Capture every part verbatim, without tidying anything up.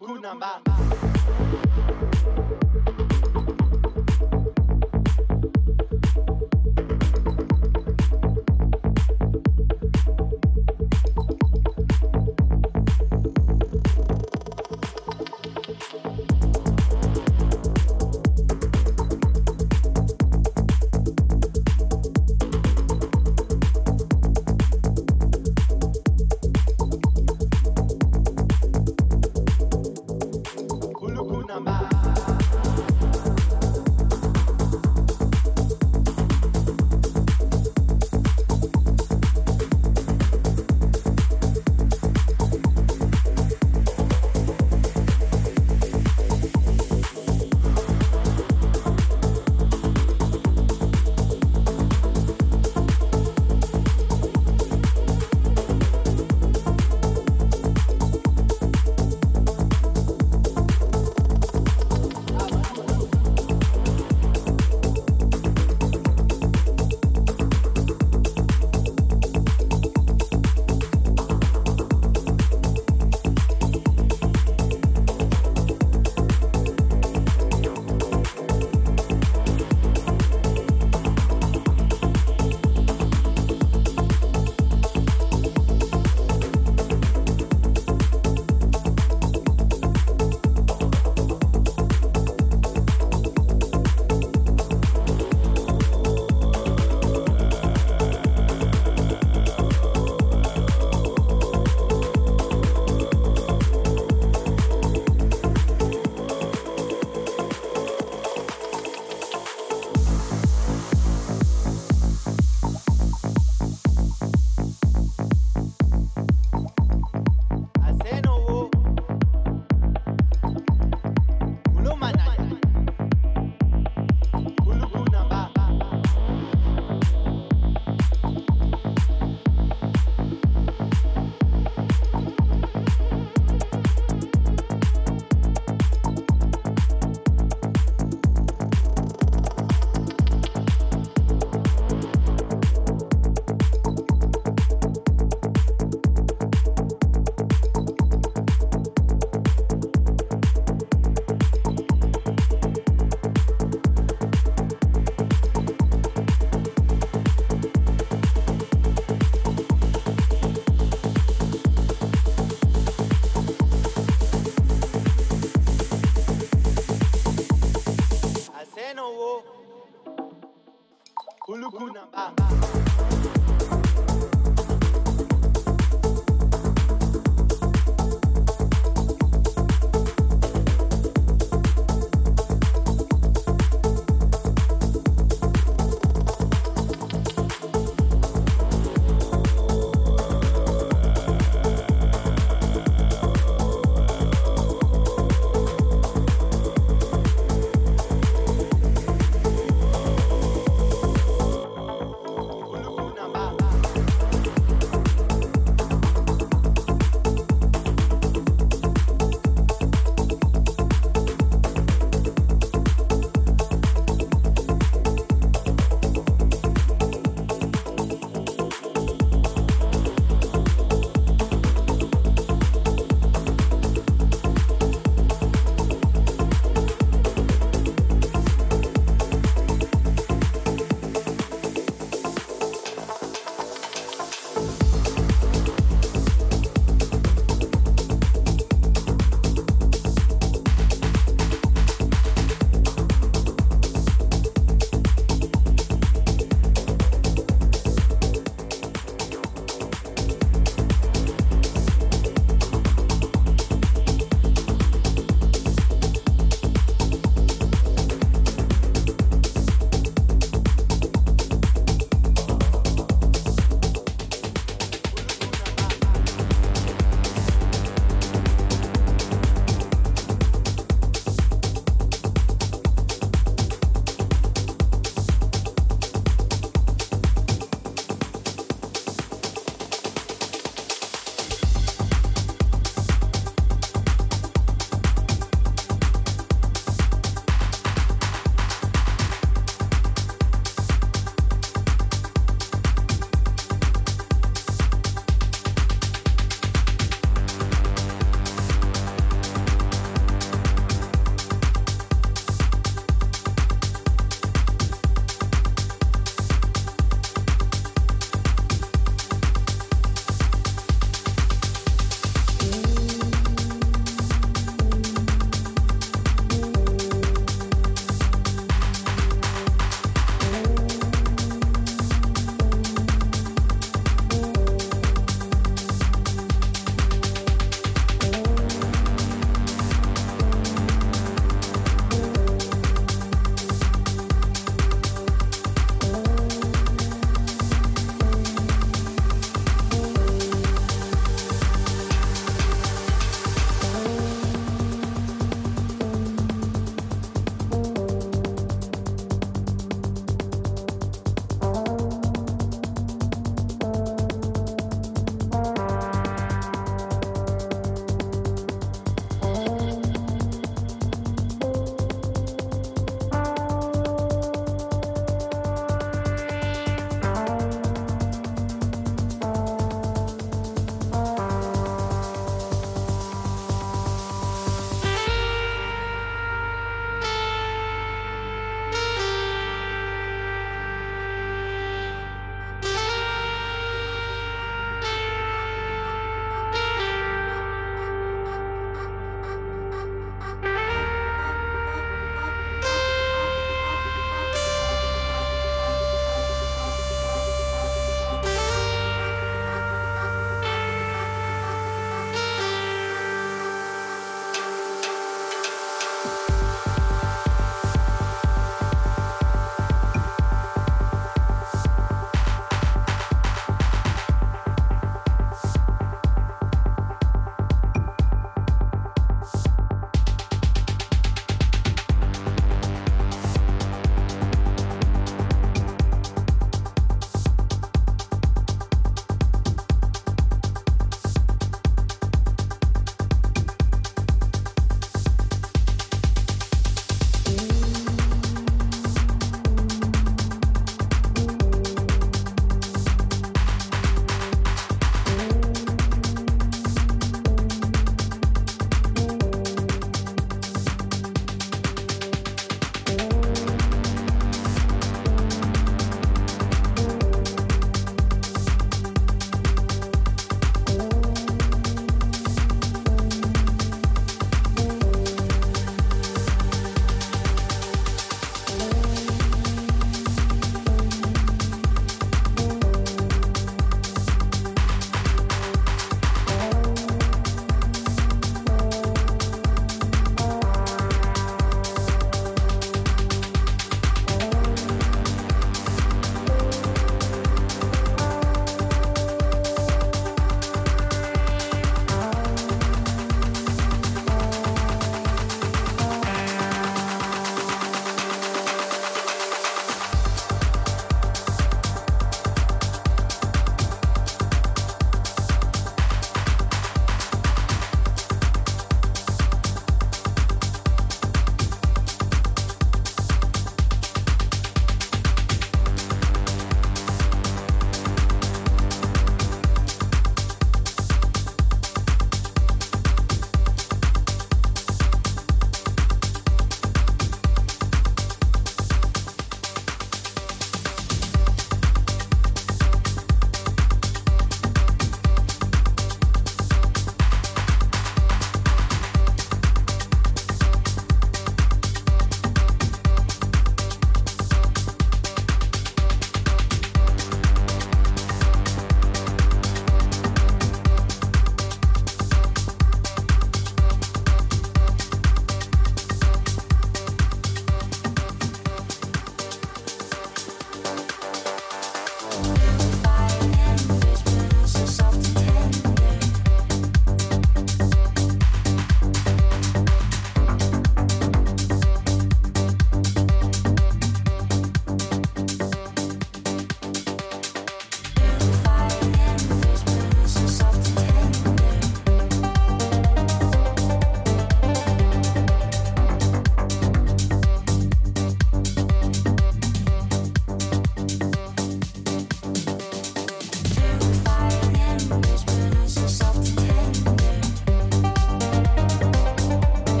Uluku number. Number.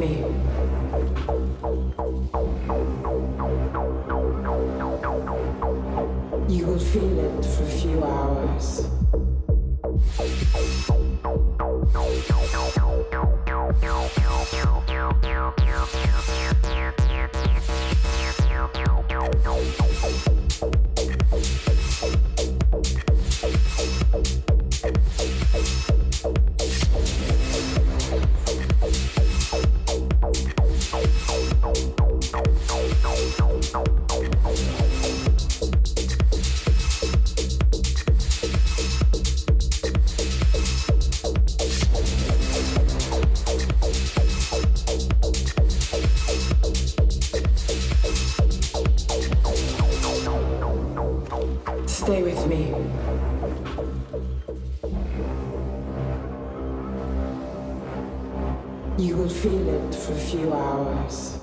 with me. You will feel it for a few hours. Stay with me. You will feel it for a few hours.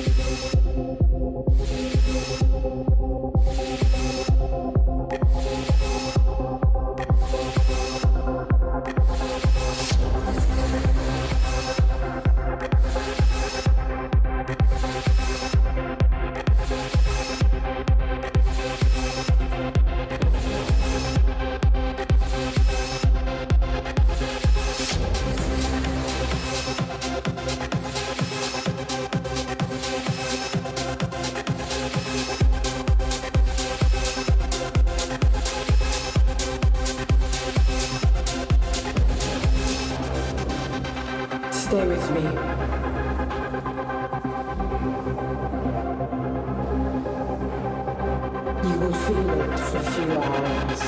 Stay with me. You will feel it for a few hours.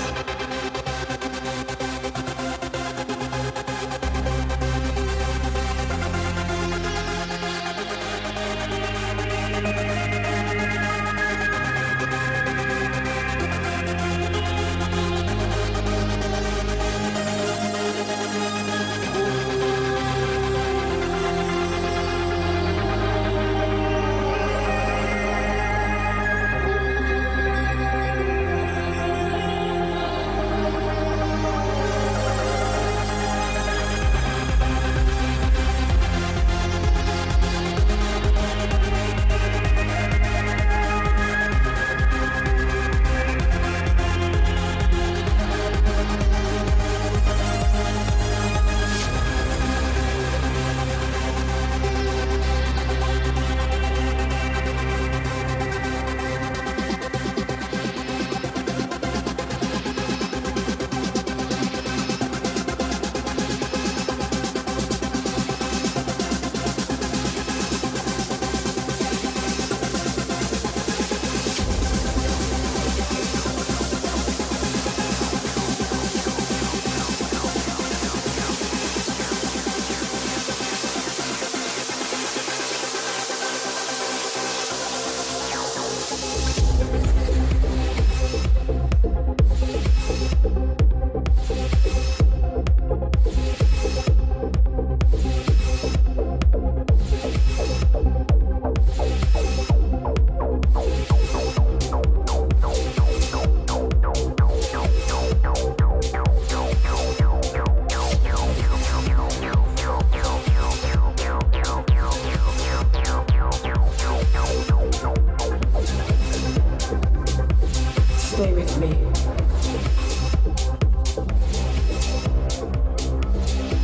Stay with me.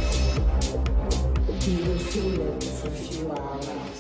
You will feel it for a few hours.